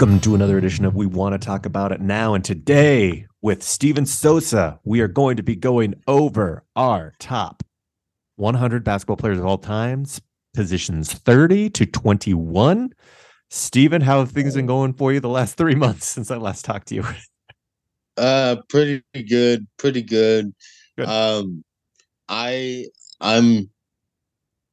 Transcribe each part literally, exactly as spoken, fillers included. Welcome to another edition of We Want to Talk About It Now. And today with Steven Sosa, we are going to be going over our top one hundred basketball players of all time, positions thirty to twenty-one. Steven, how have things been going for you the last three months since I last talked to you? uh, pretty good, pretty good. good. Um, I, I'm,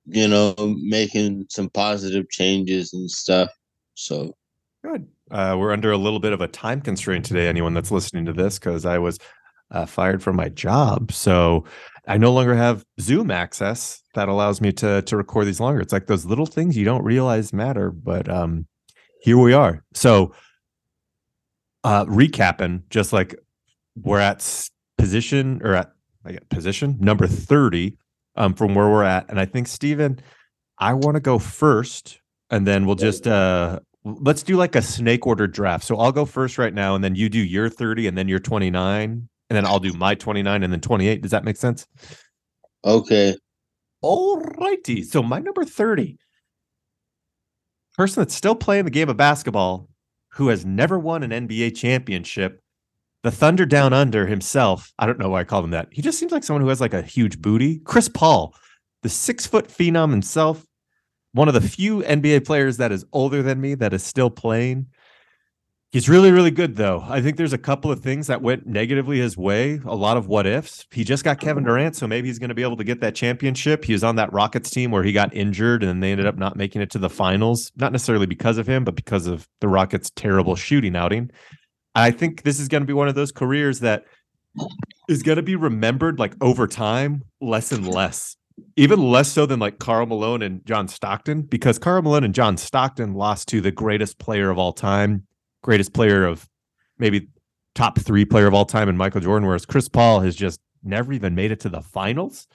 you know, making some positive changes and stuff. So good. Uh, we're under a little bit of a time constraint today, anyone that's listening to this, because I was uh, fired from my job. So I no longer have Zoom access that allows me to to record these longer. It's like those little things you don't realize matter, but um, here we are. So uh, recapping, just like we're at position or at I got position number thirty um, from where we're at. And I think, Steven, I want to go first, and then we'll just uh, let's do like a snake order draft. So I'll go first right now, and then you do your thirty, and then your twenty-nine, and then I'll do my twenty-nine, and then twenty-eight. Does that make sense? Okay. All righty. So my number thirty, person that's still playing the game of basketball, who has never won an N B A championship, the Thunder Down Under himself. I don't know why I call him that. He just seems like someone who has like a huge booty. Chris Paul, the six-foot phenom himself. One of the few N B A players that is older than me that is still playing. He's really, really good, though. I think there's a couple of things that went negatively his way, a lot of what ifs. He just got Kevin Durant, so maybe he's going to be able to get that championship. He was on that Rockets team where he got injured, and they ended up not making it to the finals, not necessarily because of him, but because of the Rockets' terrible shooting outing. I think this is going to be one of those careers that is going to be remembered, like, over time, less and less. Even less so than like Karl Malone and John Stockton, because Karl Malone and John Stockton lost to the greatest player of all time, greatest player of maybe top three player of all time in Michael Jordan, whereas Chris Paul has just never even made it to the finals.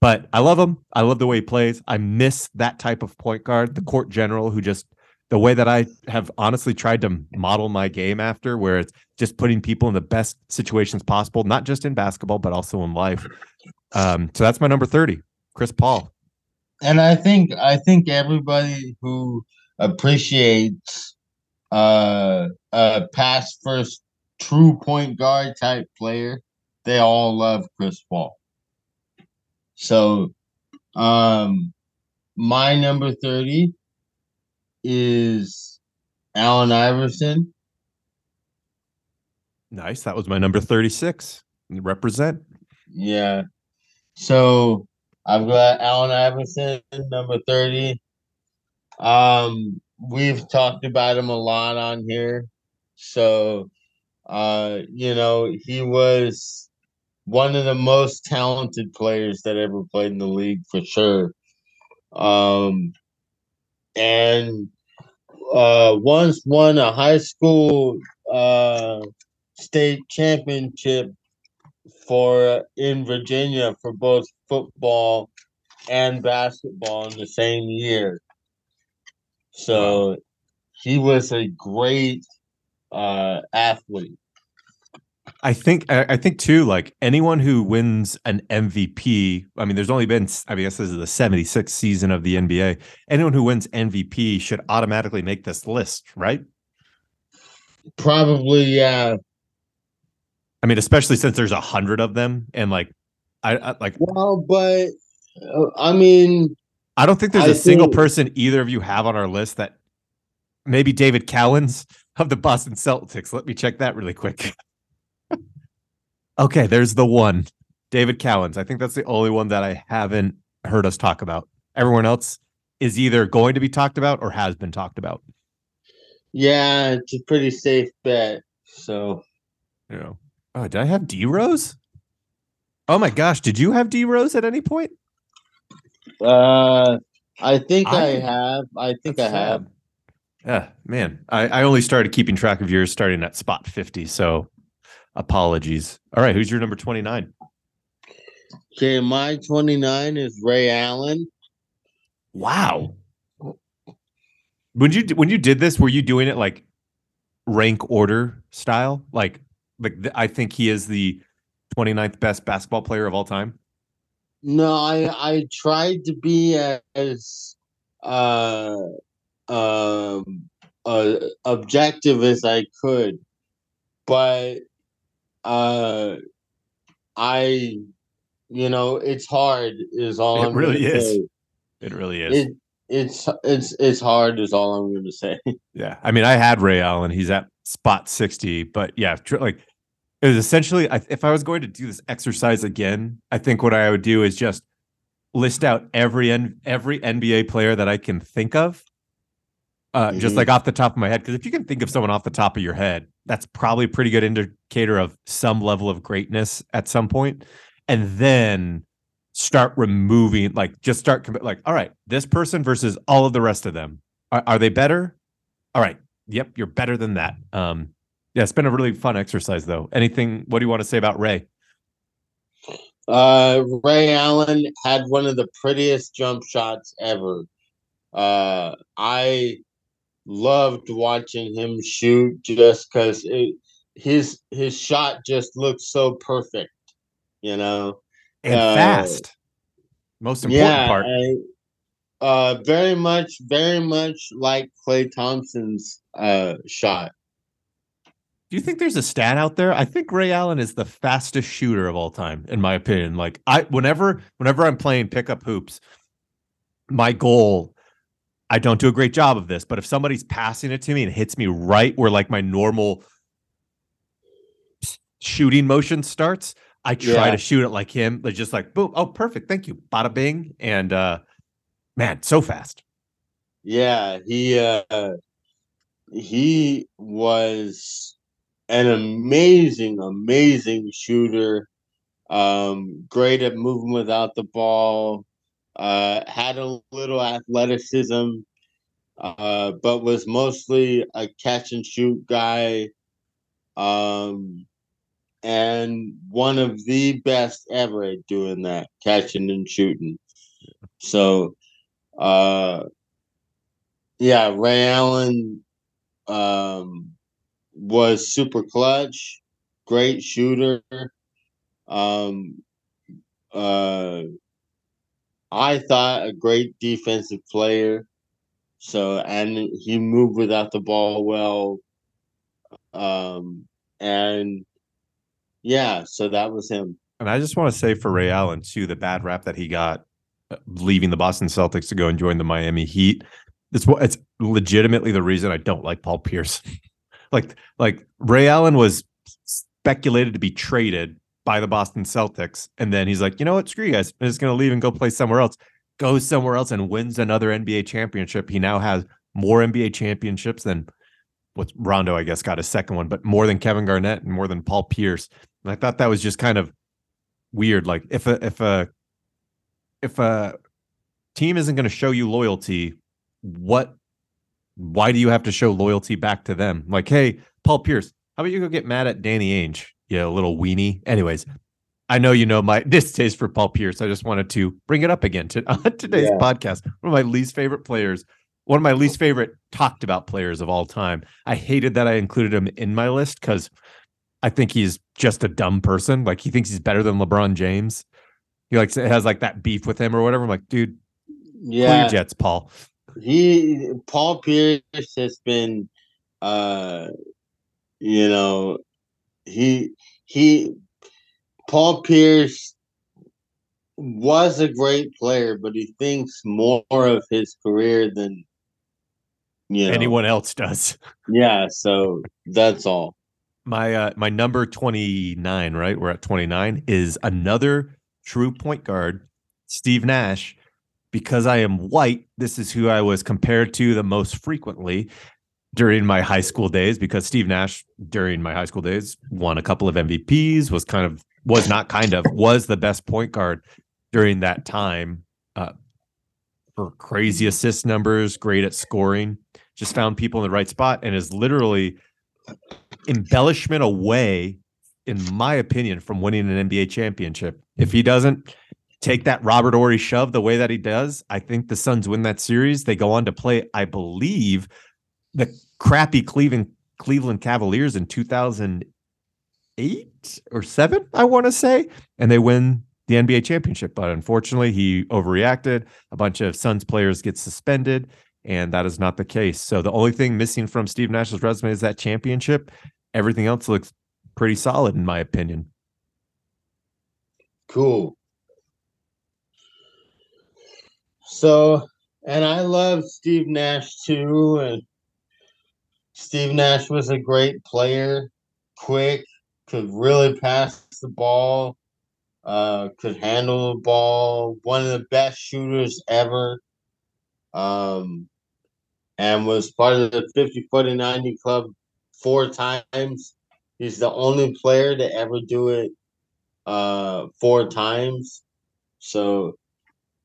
But I love him. I love the way he plays. I miss that type of point guard, the court general who just, the way that I have honestly tried to model my game after, where it's just putting people in the best situations possible, not just in basketball, but also in life. Um, so that's my number thirty, Chris Paul. And I think I think everybody who appreciates uh, a pass first true point guard type player, they all love Chris Paul. So um, my number thirty is Allen Iverson. Nice. That was my number thirty-six. Represent. Yeah. So I've got Allen Iverson, number thirty. Um, we've talked about him a lot on here. So, uh, you know, he was one of the most talented players that ever played in the league for sure. Um, and uh, once won a high school uh, state championship for in Virginia for both football and basketball in the same year. So he was a great uh, athlete. I think, I think too, like anyone who wins an M V P, I mean, there's only been, I guess this is the seventy-sixth season of the N B A. Anyone who wins M V P should automatically make this list, right? Probably, yeah. I mean, especially since there's a hundred of them, and like, I, I like. Well, but uh, I mean, I don't think there's I a think, single person either of you have on our list that maybe David Cowens of the Boston Celtics. Let me check that really quick. Okay, there's the one, David Cowens. I think that's the only one that I haven't heard us talk about. Everyone else is either going to be talked about or has been talked about. Yeah, it's a pretty safe bet. So, you know. Oh, did I have D Rose? Oh my gosh, did you have D Rose at any point? Uh, I think I, I have. I think I have. Yeah, man. I, I only started keeping track of yours starting at spot fifty, so apologies. All right, who's your number twenty-nine? Okay, my twenty-nine is Ray Allen. Wow. When you when you did this, were you doing it like rank order style? Like Like th- I think he is the twenty-ninth best basketball player of all time. No, I I tried to be as uh, um, uh, objective as I could, but uh, I, you know, it's hard. Is all it I'm really gonna is. Say. It really is. It, it's it's it's hard. Is all I'm going to say. Yeah, I mean, I had Ray Allen. He's at spot sixty, but yeah, like it was essentially. If I was going to do this exercise again, I think what I would do is just list out every every N B A player that I can think of. Uh, mm-hmm. Just like off the top of my head, because if you can think of someone off the top of your head, that's probably a pretty good indicator of some level of greatness at some point. And then start removing, like just start, like, all right, this person versus all of the rest of them. Are, are they better? All right. Yep. You're better than that. Um, yeah. It's been a really fun exercise, though. Anything, what do you want to say about Ray? Uh, Ray Allen had one of the prettiest jump shots ever. Uh, I... loved watching him shoot just because his his shot just looked so perfect, you know, and uh, fast. Most important yeah, part. I, uh, very much, very much like Clay Thompson's uh, shot. Do you think there's a stat out there? I think Ray Allen is the fastest shooter of all time, in my opinion. Like I, whenever whenever I'm playing pickup hoops, my goal. I don't do a great job of this, but if somebody's passing it to me and hits me right where like my normal shooting motion starts, I try yeah. to shoot it like him. But just like, boom. Oh, perfect. Thank you. Bada bing. And uh, man, so fast. Yeah. He, uh, he was an amazing, amazing shooter. Um, great at moving without the ball. Uh, had a little athleticism, uh, but was mostly a catch and shoot guy, um, and one of the best ever at doing that, catching and shooting. So, uh, yeah, Ray Allen um, was super clutch, great shooter. Um, uh, I thought a great defensive player. So, and he moved without the ball well. Um, and yeah, so that was him. And I just want to say for Ray Allen, too, the bad rap that he got leaving the Boston Celtics to go and join the Miami Heat. It's, it's legitimately the reason I don't like Paul Pierce. like, like Ray Allen was speculated to be traded by the Boston Celtics, and then he's like, you know what, screw you guys, I'm just going to leave and go play somewhere else. Goes somewhere else and wins another N B A championship. He now has more N B A championships than what Rondo, I guess, got a second one, but more than Kevin Garnett and more than Paul Pierce. And I thought that was just kind of weird. Like if a if a if a team isn't going to show you loyalty, what? Why do you have to show loyalty back to them? Like, hey, Paul Pierce, how about you go get mad at Danny Ainge? Yeah, a little weenie. Anyways, I know you know my distaste for Paul Pierce. I just wanted to bring it up again to, on today's yeah. podcast. One of my least favorite players, one of my least favorite talked about players of all time. I hated that I included him in my list because I think he's just a dumb person. Like he thinks he's better than LeBron James. He likes has like that beef with him or whatever. I'm like, dude, yeah, clear jets, Paul. He Paul Pierce has been, uh, you know. He he Paul Pierce was a great player, but he thinks more of his career than you know. Anyone else does. Yeah, so that's all. My uh, my number twenty-nine, right? We're at twenty-nine, is another true point guard, Steve Nash. Because I am white, this is who I was compared to the most frequently during my high school days, because Steve Nash during my high school days won a couple of M V Ps, was kind of, was not kind of, was the best point guard during that time. Uh, for crazy assist numbers, great at scoring, just found people in the right spot and is literally embellishment away, in my opinion, from winning an N B A championship. If he doesn't take that Robert Ory shove the way that he does, I think the Suns win that series. They go on to play, I believe, the crappy Cleveland Cleveland Cavaliers in two thousand eight or seven, I want to say, and they win the N B A championship. But unfortunately, he overreacted. A bunch of Suns players get suspended, and that is not the case. So the only thing missing from Steve Nash's resume is that championship. Everything else looks pretty solid, in my opinion. Cool. So, and I love Steve Nash too. And Steve Nash was a great player, quick, could really pass the ball, uh, could handle the ball, one of the best shooters ever, um, and was part of the fifty, forty, ninety club four times. He's the only player to ever do it uh, four times. So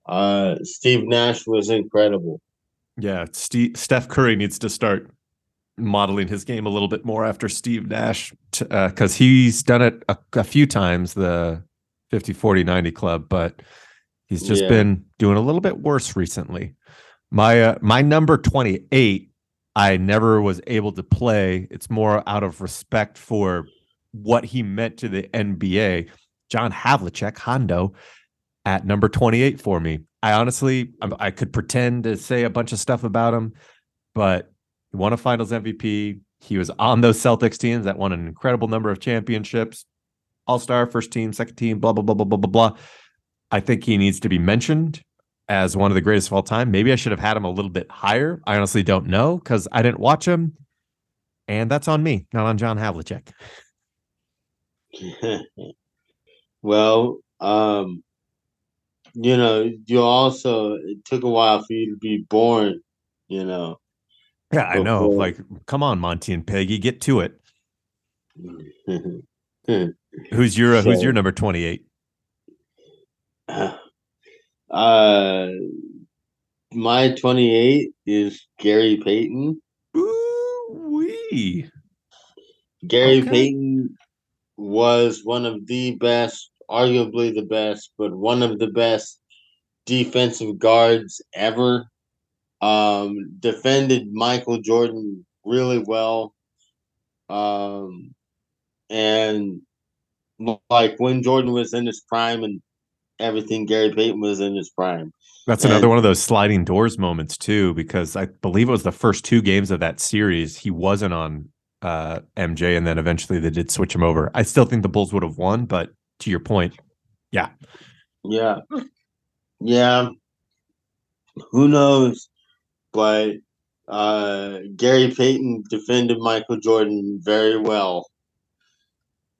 uh, Steve Nash was incredible. Yeah, Steve, Steph Curry needs to start modeling his game a little bit more after Steve Nash, because uh, he's done it a, a few times, the fifty, forty, ninety club, but he's just yeah. been doing a little bit worse recently. My uh, my number twenty-eight, I never was able to play. It's more out of respect for what he meant to the N B A. John Havlicek, Hondo, at number twenty-eight for me. I honestly, I could pretend to say a bunch of stuff about him, but he won a Finals M V P. He was on those Celtics teams that won an incredible number of championships. All-star, first team, second team, blah, blah, blah, blah, blah, blah, blah. I think he needs to be mentioned as one of the greatest of all time. Maybe I should have had him a little bit higher. I honestly don't know because I didn't watch him. And that's on me, not on John Havlicek. Well, um, you know, you also, it took a while for you to be born, you know. Yeah, I know. Before. Like, come on, Monty and Peggy, get to it. Who's your uh, so, Who's your number twenty-eight? Uh, my twenty-eight is Gary Payton. Ooh wee! Gary okay. Payton was one of the best, arguably the best, but one of the best defensive guards ever. Um, defended Michael Jordan really well. Um, and like when Jordan was in his prime and everything, Gary Payton was in his prime. That's and, another one of those sliding doors moments too, because I believe it was the first two games of that series. He wasn't on uh, M J, and then eventually they did switch him over. I still think the Bulls would have won, but to your point. Yeah. Yeah. Yeah. Who knows? But uh, Gary Payton defended Michael Jordan very well.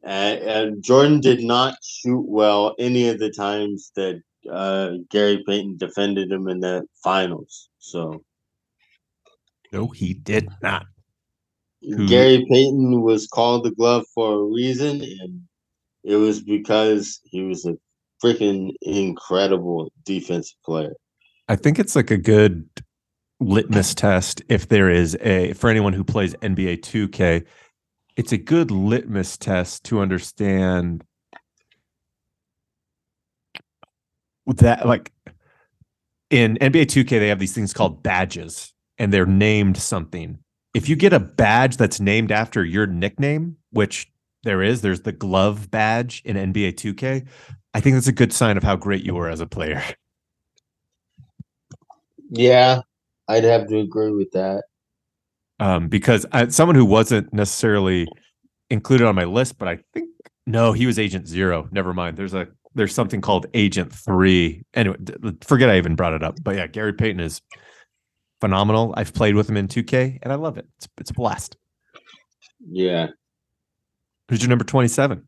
And, and Jordan did not shoot well any of the times that uh, Gary Payton defended him in the finals. So, no, he did not. Gary Payton was called the glove for a reason, and it was because he was a freaking incredible defensive player. I think it's like a good litmus test if there is a, for anyone who plays N B A two K, it's a good litmus test to understand that, like in N B A two K, they have these things called badges and they're named something. If you get a badge that's named after your nickname, which there is, there's the glove badge in N B A two K, I think that's a good sign of how great you were as a player. Yeah. I'd have to agree with that. Um, because I, someone who wasn't necessarily included on my list, but I think, no, he was Agent Zero. Never mind. There's a there's something called Agent Three. Anyway, forget I even brought it up. But yeah, Gary Payton is phenomenal. I've played with him in two K, and I love it. It's, it's a blast. Yeah. Who's your number twenty-seven?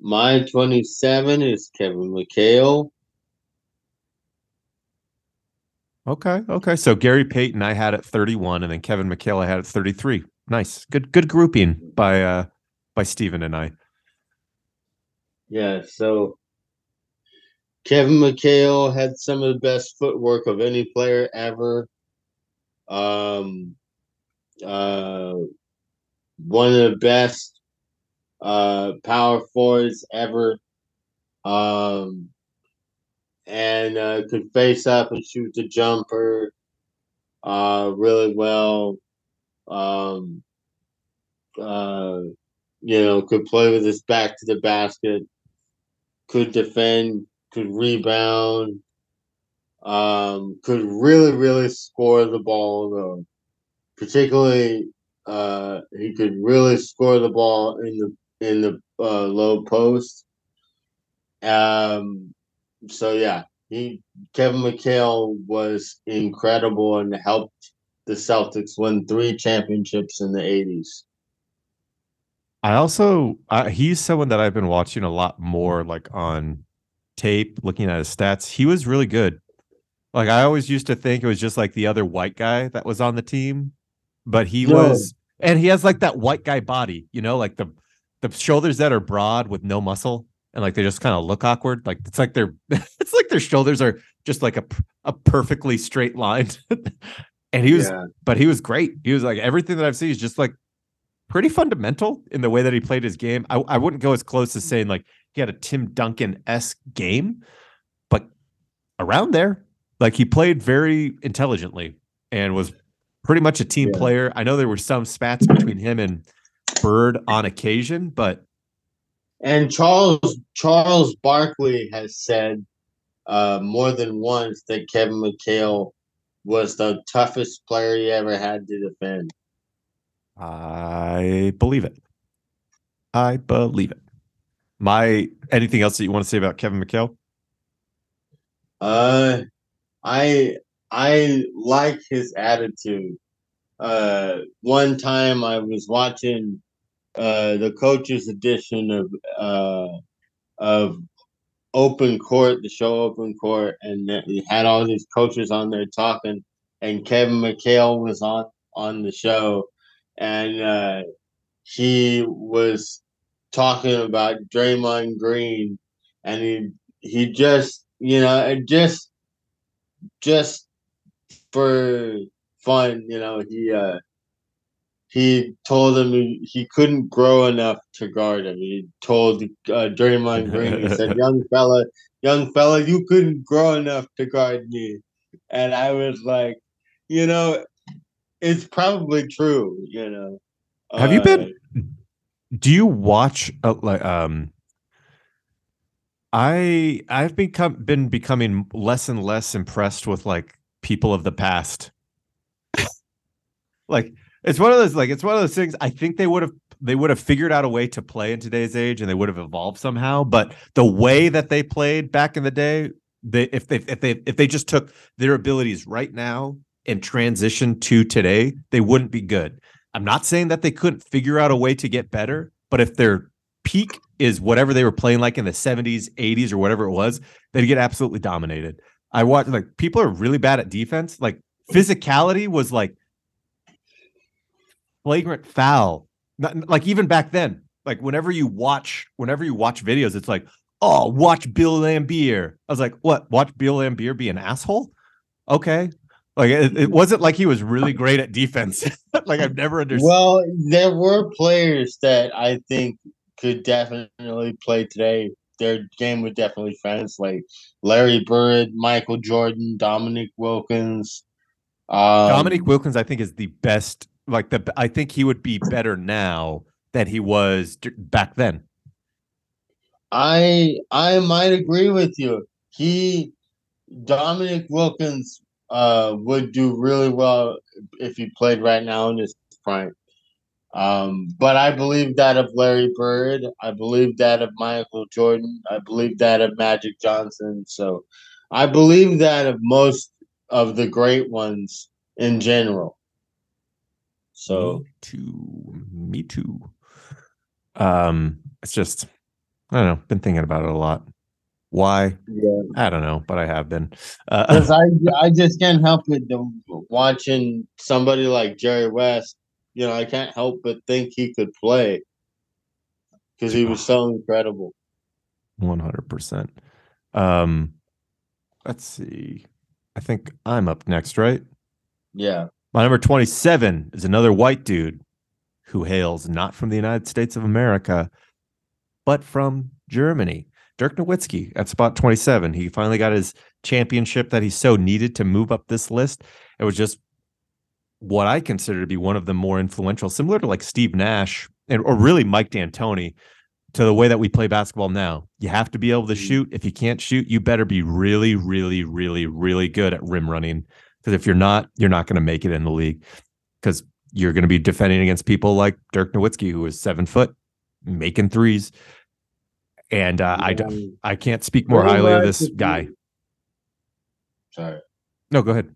My twenty-seven is Kevin McHale. Okay, okay. So Gary Payton I had at thirty-one, and then Kevin McHale I had at thirty-three. Nice. Good good grouping by uh by Steven and I. Yeah, so Kevin McHale had some of the best footwork of any player ever. Um uh one of the best uh power forwards ever. Um And uh, could face up and shoot the jumper uh, really well. Um, uh, you know, could play with his back to the basket. Could defend. Could rebound. um, could really, really score the ball, though. Particularly, uh, he could really score the ball in the in the uh, low post. Um, so yeah, he Kevin McHale was incredible and helped the Celtics win three championships in the eighties. I also uh, he's someone that I've been watching a lot more, like on tape, looking at his stats. He was really good. Like, I always used to think it was just like the other white guy that was on the team, but he yeah. was, and he has like that white guy body, you know, like the the shoulders that are broad with no muscle, and like they just kind of look awkward. Like it's like their it's like their shoulders are just like a a perfectly straight line. And he was, yeah. but he was great. He was like, everything that I've seen is just like pretty fundamental in the way that he played his game. I, I wouldn't go as close as saying like he had a Tim Duncan-esque game, but around there. Like, he played very intelligently and was pretty much a team yeah. player. I know there were some spats between him and Bird on occasion, but and Charles Charles Barkley has said uh, more than once that Kevin McHale was the toughest player he ever had to defend. I believe it. I believe it. My anything else that you want to say about Kevin McHale? Uh, I I like his attitude. Uh, one time I was watching uh, the coach's edition of uh, of Open Court, the show Open Court, and he had all these coaches on there talking, and Kevin McHale was on on the show. And uh, he was talking about Draymond Green, and he he just, you know, and just just for fun, you know, he uh, he told him he, he couldn't grow enough to guard him. He told uh, Draymond Green, he said, "Young fella, young fella, you couldn't grow enough to guard me." And I was like, you know, it's probably true, you know. Have uh, you been? Do you watch? Uh, like, um, I I've become been becoming less and less impressed with like people of the past. Like it's one of those like it's one of those things. I think they would have they would have figured out a way to play in today's age, and they would have evolved somehow. But the way that they played back in the day, they if they if they if they just took their abilities right now and transition to today, they wouldn't be good. I'm not saying that they couldn't figure out a way to get better, but if their peak is whatever they were playing like in the seventies, eighties, or whatever it was, they'd get absolutely dominated. I watch, like, people are really bad at defense. Like, physicality was like flagrant foul. Not, like, even back then, like whenever you watch, whenever you watch videos, it's like, oh, watch Bill Laimbeer. I was like, what? Watch Bill Laimbeer be an asshole? Okay. Like, it, it wasn't like he was really great at defense. Like, I've never understood. Well, there were players that I think could definitely play today. Their game would definitely translate. Larry Bird, Michael Jordan, Dominique Wilkins. Um, Dominique Wilkins, I think, is the best. Like, the I think he would be better now than he was back then. I I might agree with you. He, Dominique Wilkins, Uh, would do really well if he played right now in his prime. Um, but I believe that of Larry Bird. I believe that of Michael Jordan. I believe that of Magic Johnson. So I believe that of most of the great ones in general. So me too. Me too. Um, it's just, I don't know, been thinking about it a lot. Why? Yeah. I don't know, but I have been. Because uh, I, I just can't help it. Watching somebody like Jerry West, you know, I can't help but think he could play because he was so incredible. one hundred percent. Um, let's see. I think I'm up next, right? Yeah. My number twenty-seven is another white dude who hails not from the United States of America, but from Germany. Dirk Nowitzki at spot twenty-seven. He finally got his championship that he so needed to move up this list. It was just what I consider to be one of the more influential, similar to like Steve Nash and or really Mike D'Antoni, to the way that we play basketball now. You have to be able to shoot. If you can't shoot, you better be really, really, really, really good at rim running. Because if you're not, you're not going to make it in the league. Because you're going to be defending against people like Dirk Nowitzki, who is seven foot, making threes. And uh, yeah. I, I can't speak more highly of this guy. Sorry. No, go ahead.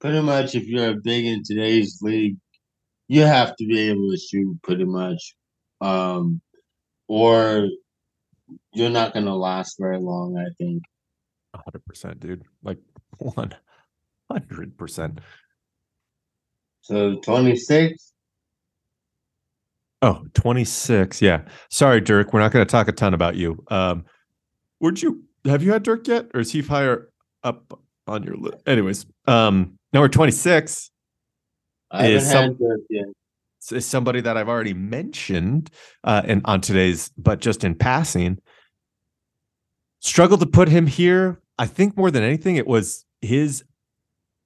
Pretty much, if you're big in today's league, you have to be able to shoot pretty much. Um, or you're not going to last very long, I think. one hundred percent, dude. Like, one hundred percent. So, twenty-six? Oh, twenty-six, yeah. Sorry, Dirk, we're not going to talk a ton about you. Um, would you have you had Dirk yet? Or is he higher up on your list? Anyways, um, number twenty-six. I haven't some, had Dirk yet. Is somebody that I've already mentioned uh, in, on today's, but just in passing. Struggled to put him here. I think more than anything, it was his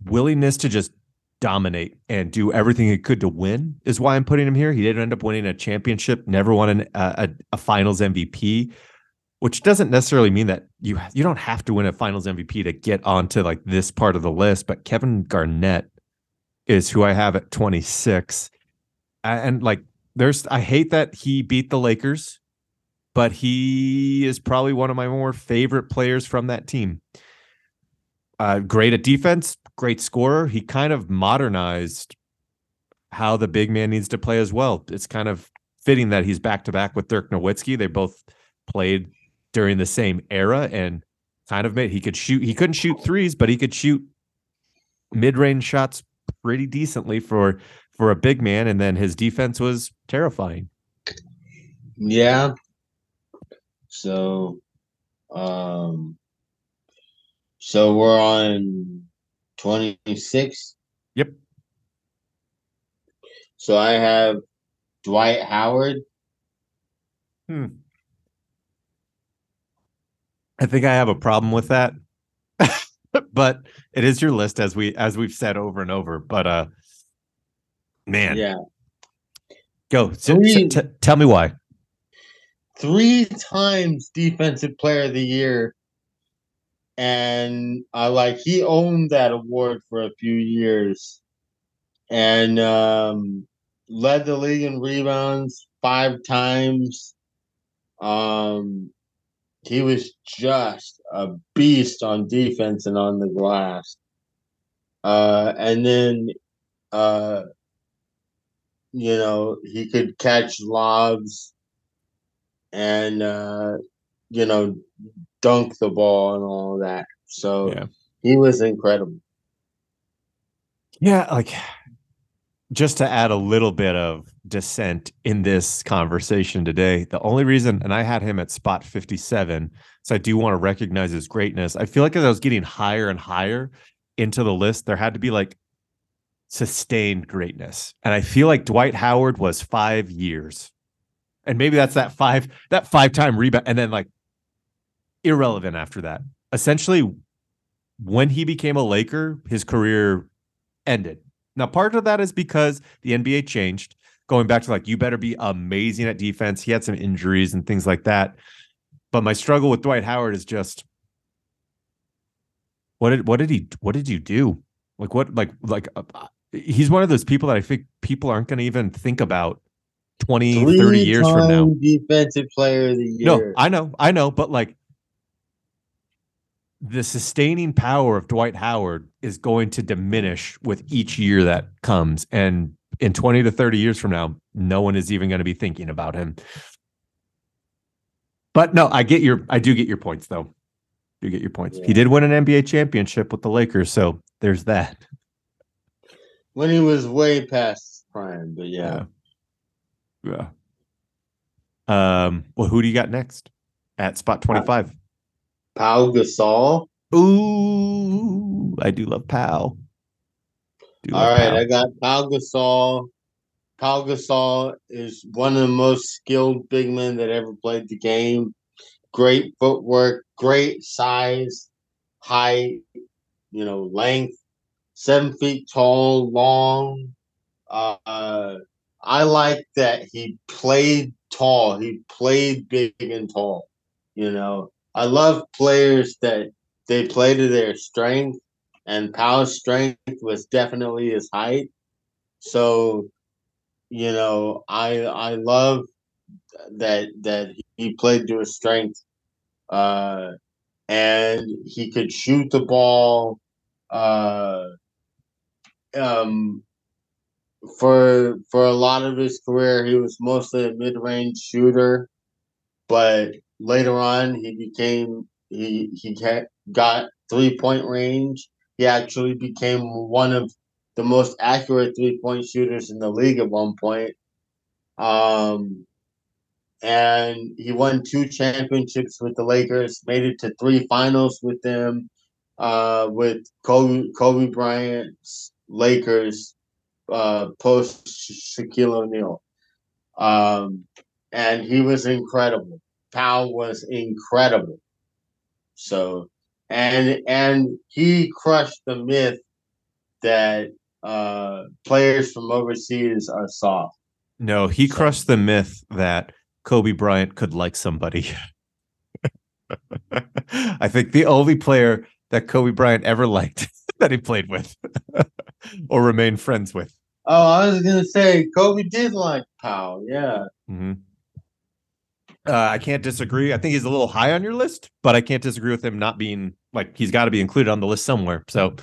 willingness to just dominate and do everything he could to win is why I'm putting him here. He didn't end up winning a championship, never won an, a, a finals M V P, which doesn't necessarily mean that you, you don't have to win a finals M V P to get onto like this part of the list. But Kevin Garnett is who I have at twenty-six. And like, there's, I hate that he beat the Lakers, but he is probably one of my more favorite players from that team. Uh, great at defense, great scorer. He kind of modernized how the big man needs to play as well. It's kind of fitting that he's back to back with Dirk Nowitzki. They both played during the same era and kind of made, he could shoot, he couldn't shoot threes, but he could shoot mid-range shots pretty decently for for a big man, and then his defense was terrifying. Yeah. So, um, so we're on twenty-six. Yep. So I have Dwight Howard. Hmm. I think I have a problem with that, but it is your list, as we as we've said over and over. But uh. Man, yeah. Go so, three, t- tell me why. Three times defensive player of the year, and I like he owned that award for a few years, and um, led the league in rebounds five times. Um, he was just a beast on defense and on the glass, uh, and then. Uh, You know, he could catch lobs and, uh, you know, dunk the ball and all that. So yeah. He was incredible. Yeah, like just to add a little bit of dissent in this conversation today, the only reason, and I had him at spot fifty-seven, so I do want to recognize his greatness. I feel like as I was getting higher and higher into the list, there had to be like, sustained greatness. And I feel like Dwight Howard was five years. And maybe that's that five, that five-time rebound. And then like irrelevant after that. Essentially, when he became a Laker, his career ended. Now, part of that is because the N B A changed, going back to like, you better be amazing at defense. He had some injuries and things like that. But my struggle with Dwight Howard is just what did what did he what did you do? Like what like like uh, he's one of those people that I think people aren't going to even think about twenty, thirty years from now. Defensive player of the year. No, I know, I know. But like the sustaining power of Dwight Howard is going to diminish with each year that comes. And in twenty to thirty years from now, no one is even going to be thinking about him. But no, I get your, I do get your points though. You get your points. Yeah. He did win an N B A championship with the Lakers, so there's that. When he was way past his prime, but yeah. yeah, yeah. Um. Well, who do you got next at spot twenty-five? Pau Gasol. Ooh, I do love Pau. Do All love right, Pau. I got Pau Gasol. Pau Gasol is one of the most skilled big men that ever played the game. Great footwork, great size, height, you know, length, seven feet tall, long. Uh, I like that he played tall. He played big and tall. You know, I love players that they play to their strength, and Pau's strength was definitely his height. So, you know, I I love that that he played to his strength, uh, and he could shoot the ball. Uh, um, for for a lot of his career, he was mostly a mid-range shooter, but later on, he became he he got three-point range. He actually became one of the most accurate three-point shooters in the league at one point. Um, and he won two championships with the Lakers, made it to three finals with them, uh, with Kobe, Kobe Bryant's Lakers uh, post Shaquille O'Neal. Um, and he was incredible. Pau was incredible. So, and and he crushed the myth that uh, players from overseas are soft. No, he so. crushed the myth that Kobe Bryant could like somebody. I think the only player that Kobe Bryant ever liked that he played with or remained friends with. Oh, I was going to say Kobe did like Pau, yeah. Mm-hmm. Uh, I can't disagree. I think he's a little high on your list, but I can't disagree with him not being, like, he's got to be included on the list somewhere. So,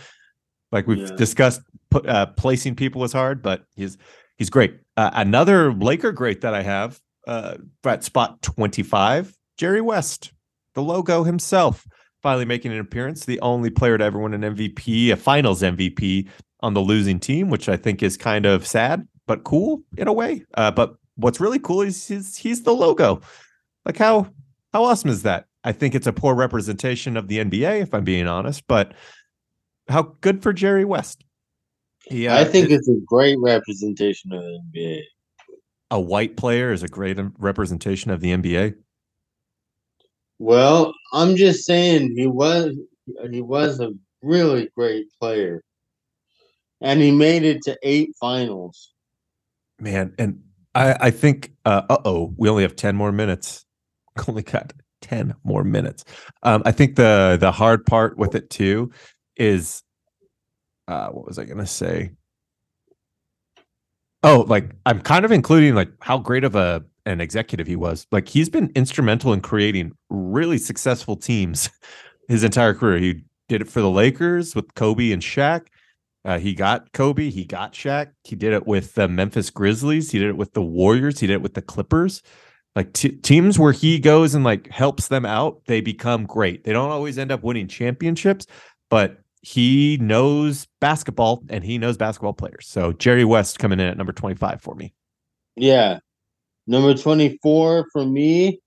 like we've yeah. discussed, uh, placing people is hard, but he's he's great. Uh, another Laker great that I have uh, at spot twenty-five, Jerry West, the logo himself, finally making an appearance. The only player to ever win an M V P, a Finals M V P on the losing team, which I think is kind of sad but cool in a way. Uh, but what's really cool is he's, he's the logo. Like, how how awesome is that? I think it's a poor representation of the N B A, if I'm being honest, but how good for Jerry West. Yeah, uh, I think it, it's a great representation of the N B A. A white player is a great representation of the N B A. Well, I'm just saying he was he was a really great player, and he made it to eight finals. Man, and I, I think, uh, uh-oh, we only have ten more minutes. Only got ten more minutes. Um, I think the the hard part with it, too, is, uh, what was I going to say? Oh, like, I'm kind of including, like, how great of a an executive he was. Like, he's been instrumental in creating really successful teams his entire career. He did it for the Lakers with Kobe and Shaq. Uh, he got Kobe. He got Shaq. He did it with the Memphis Grizzlies. He did it with the Warriors. He did it with the Clippers. Like t- teams where he goes and like helps them out, they become great. They don't always end up winning championships, but he knows basketball and he knows basketball players. So Jerry West coming in at number twenty-five for me. Yeah. Number twenty-four for me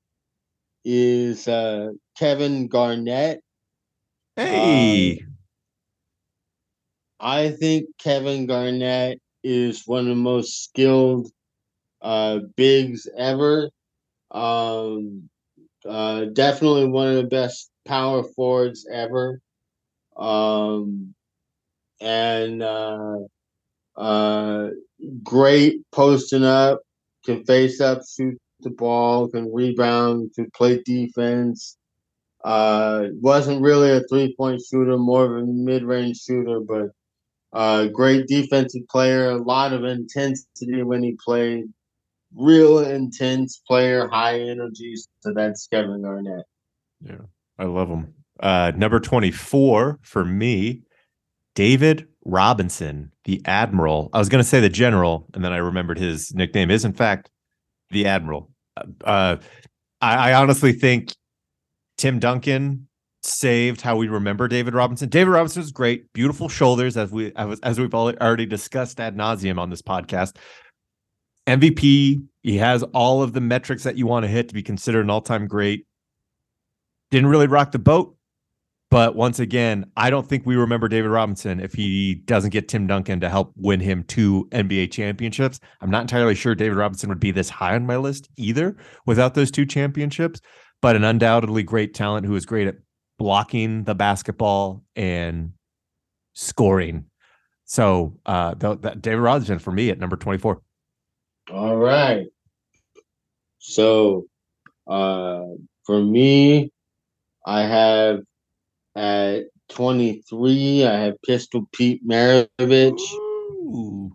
is uh, Kevin Garnett. Hey. Um, I think Kevin Garnett is one of the most skilled uh, bigs ever. Um, uh, definitely one of the best power forwards ever. Um, and uh, uh, great posting up, can face up, shoot the ball, can rebound, can play defense. Uh, wasn't really a three-point shooter, more of a mid-range shooter, but Uh, great defensive player, a lot of intensity when he played. Real intense player, high energy. So that's Kevin Garnett. Yeah, I love him. Uh, number twenty-four for me, David Robinson, the Admiral. I was going to say the General, and then I remembered his nickname is, in fact, the Admiral. Uh, I, I honestly think Tim Duncan saved how we remember David Robinson. David Robinson is great, beautiful shoulders, as we as we've already discussed ad nauseum on this podcast. M V P, he has all of the metrics that you want to hit to be considered an all-time great. Didn't really rock the boat, but once again, I don't think we remember David Robinson if he doesn't get Tim Duncan to help win him two N B A championships. I'm not entirely sure David Robinson would be this high on my list either without those two championships, but an undoubtedly great talent who is great at blocking the basketball and scoring. So uh, th- that David Robinson for me at number twenty-four. All right. So uh, for me, I have at twenty-three, I have Pistol Pete Maravich. Ooh.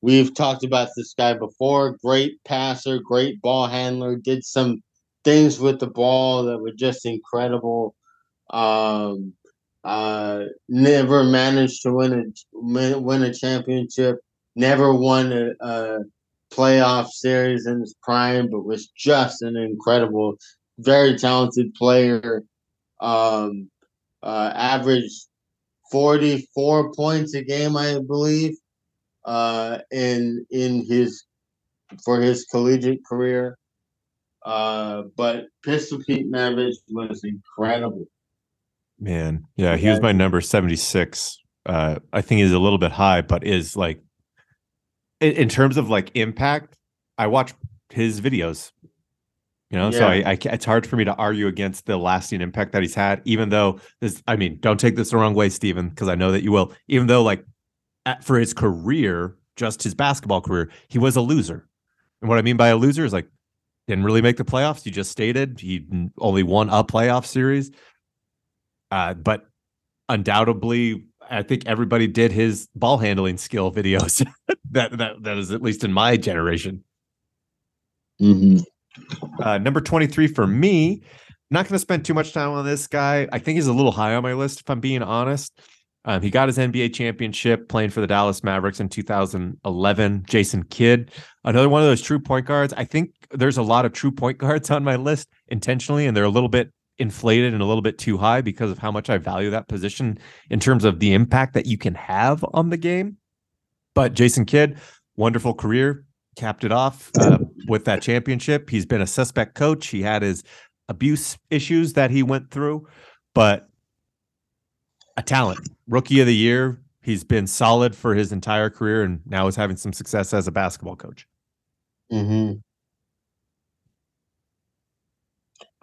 We've talked about this guy before. Great passer, great ball handler. Did some things with the ball that were just incredible. Um, uh, never managed to win a win a championship. Never won a, a playoff series in his prime, but was just an incredible, very talented player. Um, uh, averaged forty-four points a game, I believe. Uh, in in his for his collegiate career, uh, but Pistol Pete Maravich was incredible. Man, yeah, he yeah. was my number seventy-six. Uh, I think he's a little bit high, but is like in, in terms of like impact. I watch his videos, you know, yeah. so I, I it's hard for me to argue against the lasting impact that he's had. Even though this, I mean, don't take this the wrong way, Steven, because I know that you will. Even though like. For his career, just his basketball career, he was a loser. And what I mean by a loser is like, didn't really make the playoffs. You just stated he only won a playoff series. Uh, but undoubtedly, I think everybody did his ball handling skill videos. that, that that is at least in my generation. Mm-hmm. Uh, number twenty-three for me, not going to spend too much time on this guy. I think he's a little high on my list, if I'm being honest. Um, he got his N B A championship playing for the Dallas Mavericks in two thousand eleven. Jason Kidd, another one of those true point guards. I think there's a lot of true point guards on my list intentionally, and they're a little bit inflated and a little bit too high because of how much I value that position in terms of the impact that you can have on the game. But Jason Kidd, wonderful career, capped it off uh, with that championship. He's been a suspect coach. He had his abuse issues that he went through, but a talent. Rookie of the year. He's been solid for his entire career and now is having some success as a basketball coach. Mm-hmm.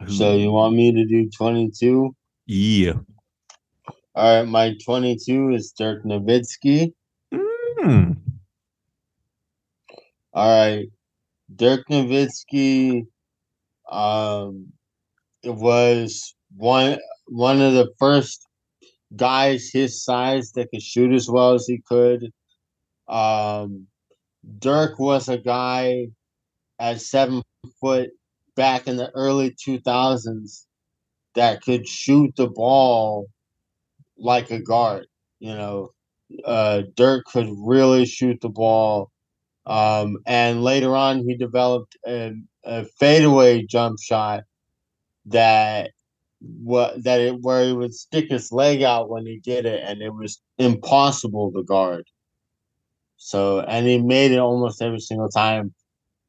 So you want me to do twenty-two? Yeah. All right. My twenty-two is Dirk Nowitzki. Mm. All right. Dirk Nowitzki um, was one, one of the first guys his size that could shoot as well as he could. Um, Dirk was a guy at seven foot back in the early two thousands that could shoot the ball like a guard. You know, uh, Dirk could really shoot the ball. Um, and later on, he developed a, a fadeaway jump shot that What that it where he would stick his leg out when he did it, and it was impossible to guard. So, and he made it almost every single time.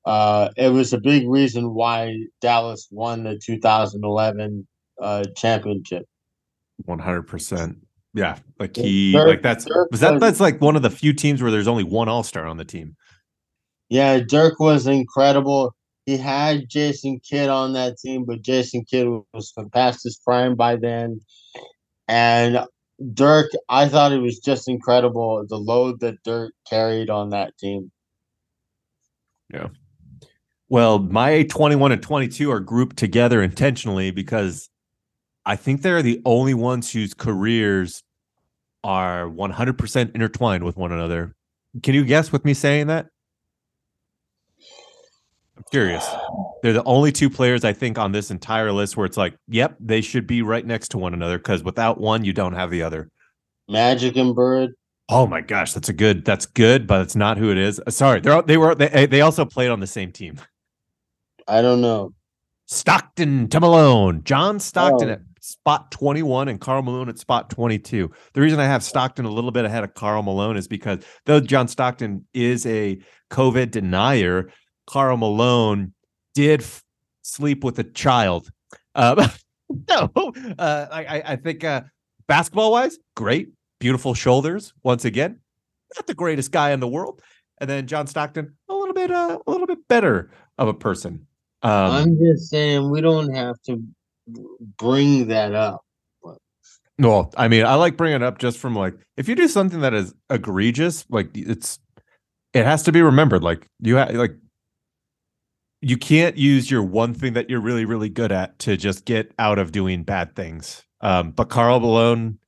Uh, it was a big reason why Dallas won the two thousand eleven uh, championship. one hundred percent, yeah. Like he, Dirk, like that's Dirk was that that's like one of the few teams where there's only one all-star on the team. Yeah, Dirk was incredible. He had Jason Kidd on that team, but Jason Kidd was past his prime by then. And Dirk, I thought it was just incredible, the load that Dirk carried on that team. Yeah. Well, my twenty-one and twenty-two are grouped together intentionally because I think they're the only ones whose careers are one hundred percent intertwined with one another. Can you guess with me saying that? I'm curious. They're the only two players I think on this entire list where it's like, yep, they should be right next to one another because without one, you don't have the other. Magic and Bird. Oh my gosh, that's a good. That's good, but it's not who it is. Sorry, they they were they they also played on the same team. I don't know. Stockton to Malone, John Stockton oh. at spot twenty-one and Karl Malone at spot twenty-two. The reason I have Stockton a little bit ahead of Karl Malone is because though John Stockton is a COVID denier, Karl Malone did f- sleep with a child. Uh, no, uh, I, I think uh, basketball-wise, great, beautiful shoulders. Once again, not the greatest guy in the world. And then John Stockton, a little bit, uh, a little bit better of a person. Um, I'm just saying we don't have to bring that up. No, I mean I like bringing it up just from like if you do something that is egregious, like it's it has to be remembered. Like you ha- like. you can't use your one thing that you're really, really good at to just get out of doing bad things. Um, but Karl Malone,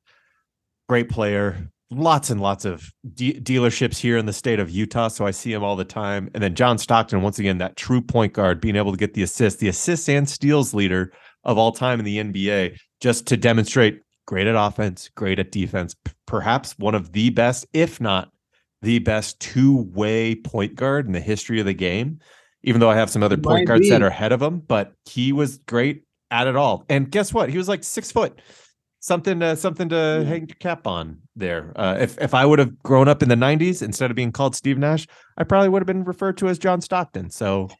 great player, lots and lots of de- dealerships here in the state of Utah, so I see him all the time. And then John Stockton, once again, that true point guard, being able to get the assist, the assists and steals leader of all time in the N B A, just to demonstrate great at offense, great at defense, p- perhaps one of the best, if not the best two-way point guard in the history of the game, even though I have some other point guards be. that are ahead of him, but he was great at it all. And guess what? He was like six foot, something, to, something to yeah. hang your cap on there. Uh, if, if I would have grown up in the nineties, instead of being called Steve Nash, I probably would have been referred to as John Stockton. So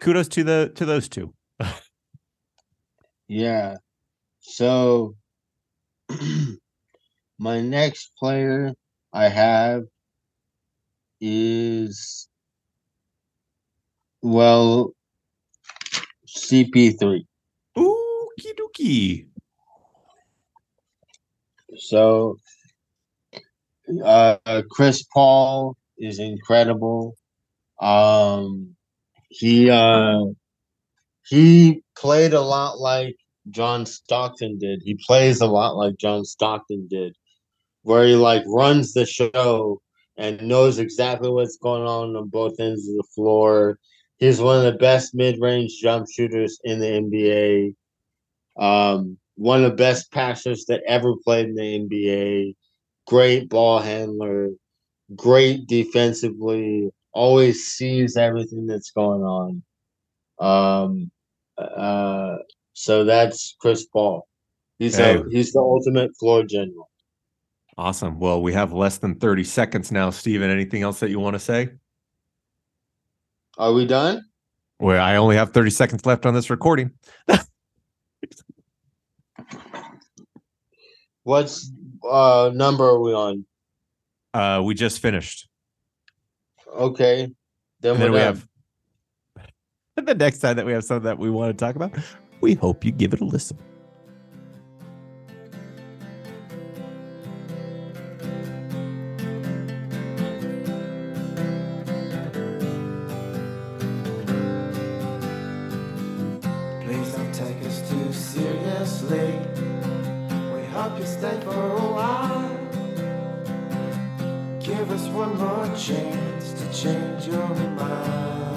kudos to the, to those two. yeah. So my next player I have is, well, C P three. Okie dokie. So, uh, Chris Paul is incredible. Um, he uh, he played a lot like John Stockton did. He plays a lot like John Stockton did, where he like runs the show and knows exactly what's going on on both ends of the floor. He's one of the best mid-range jump shooters in the N B A. Um, one of the best passers that ever played in the N B A. Great ball handler. Great defensively. Always sees everything that's going on. Um, uh, so that's Chris Paul. He's hey. a, he's the ultimate floor general. Awesome. Well, we have less than thirty seconds now, Steven. Anything else that you want to say? Are we done? Well, I only have thirty seconds left on this recording. What's uh, number are we on? Uh, we just finished. Okay. Then, and then we have the next time that we have something that we want to talk about, we hope you give it a listen. One more chance to change your mind.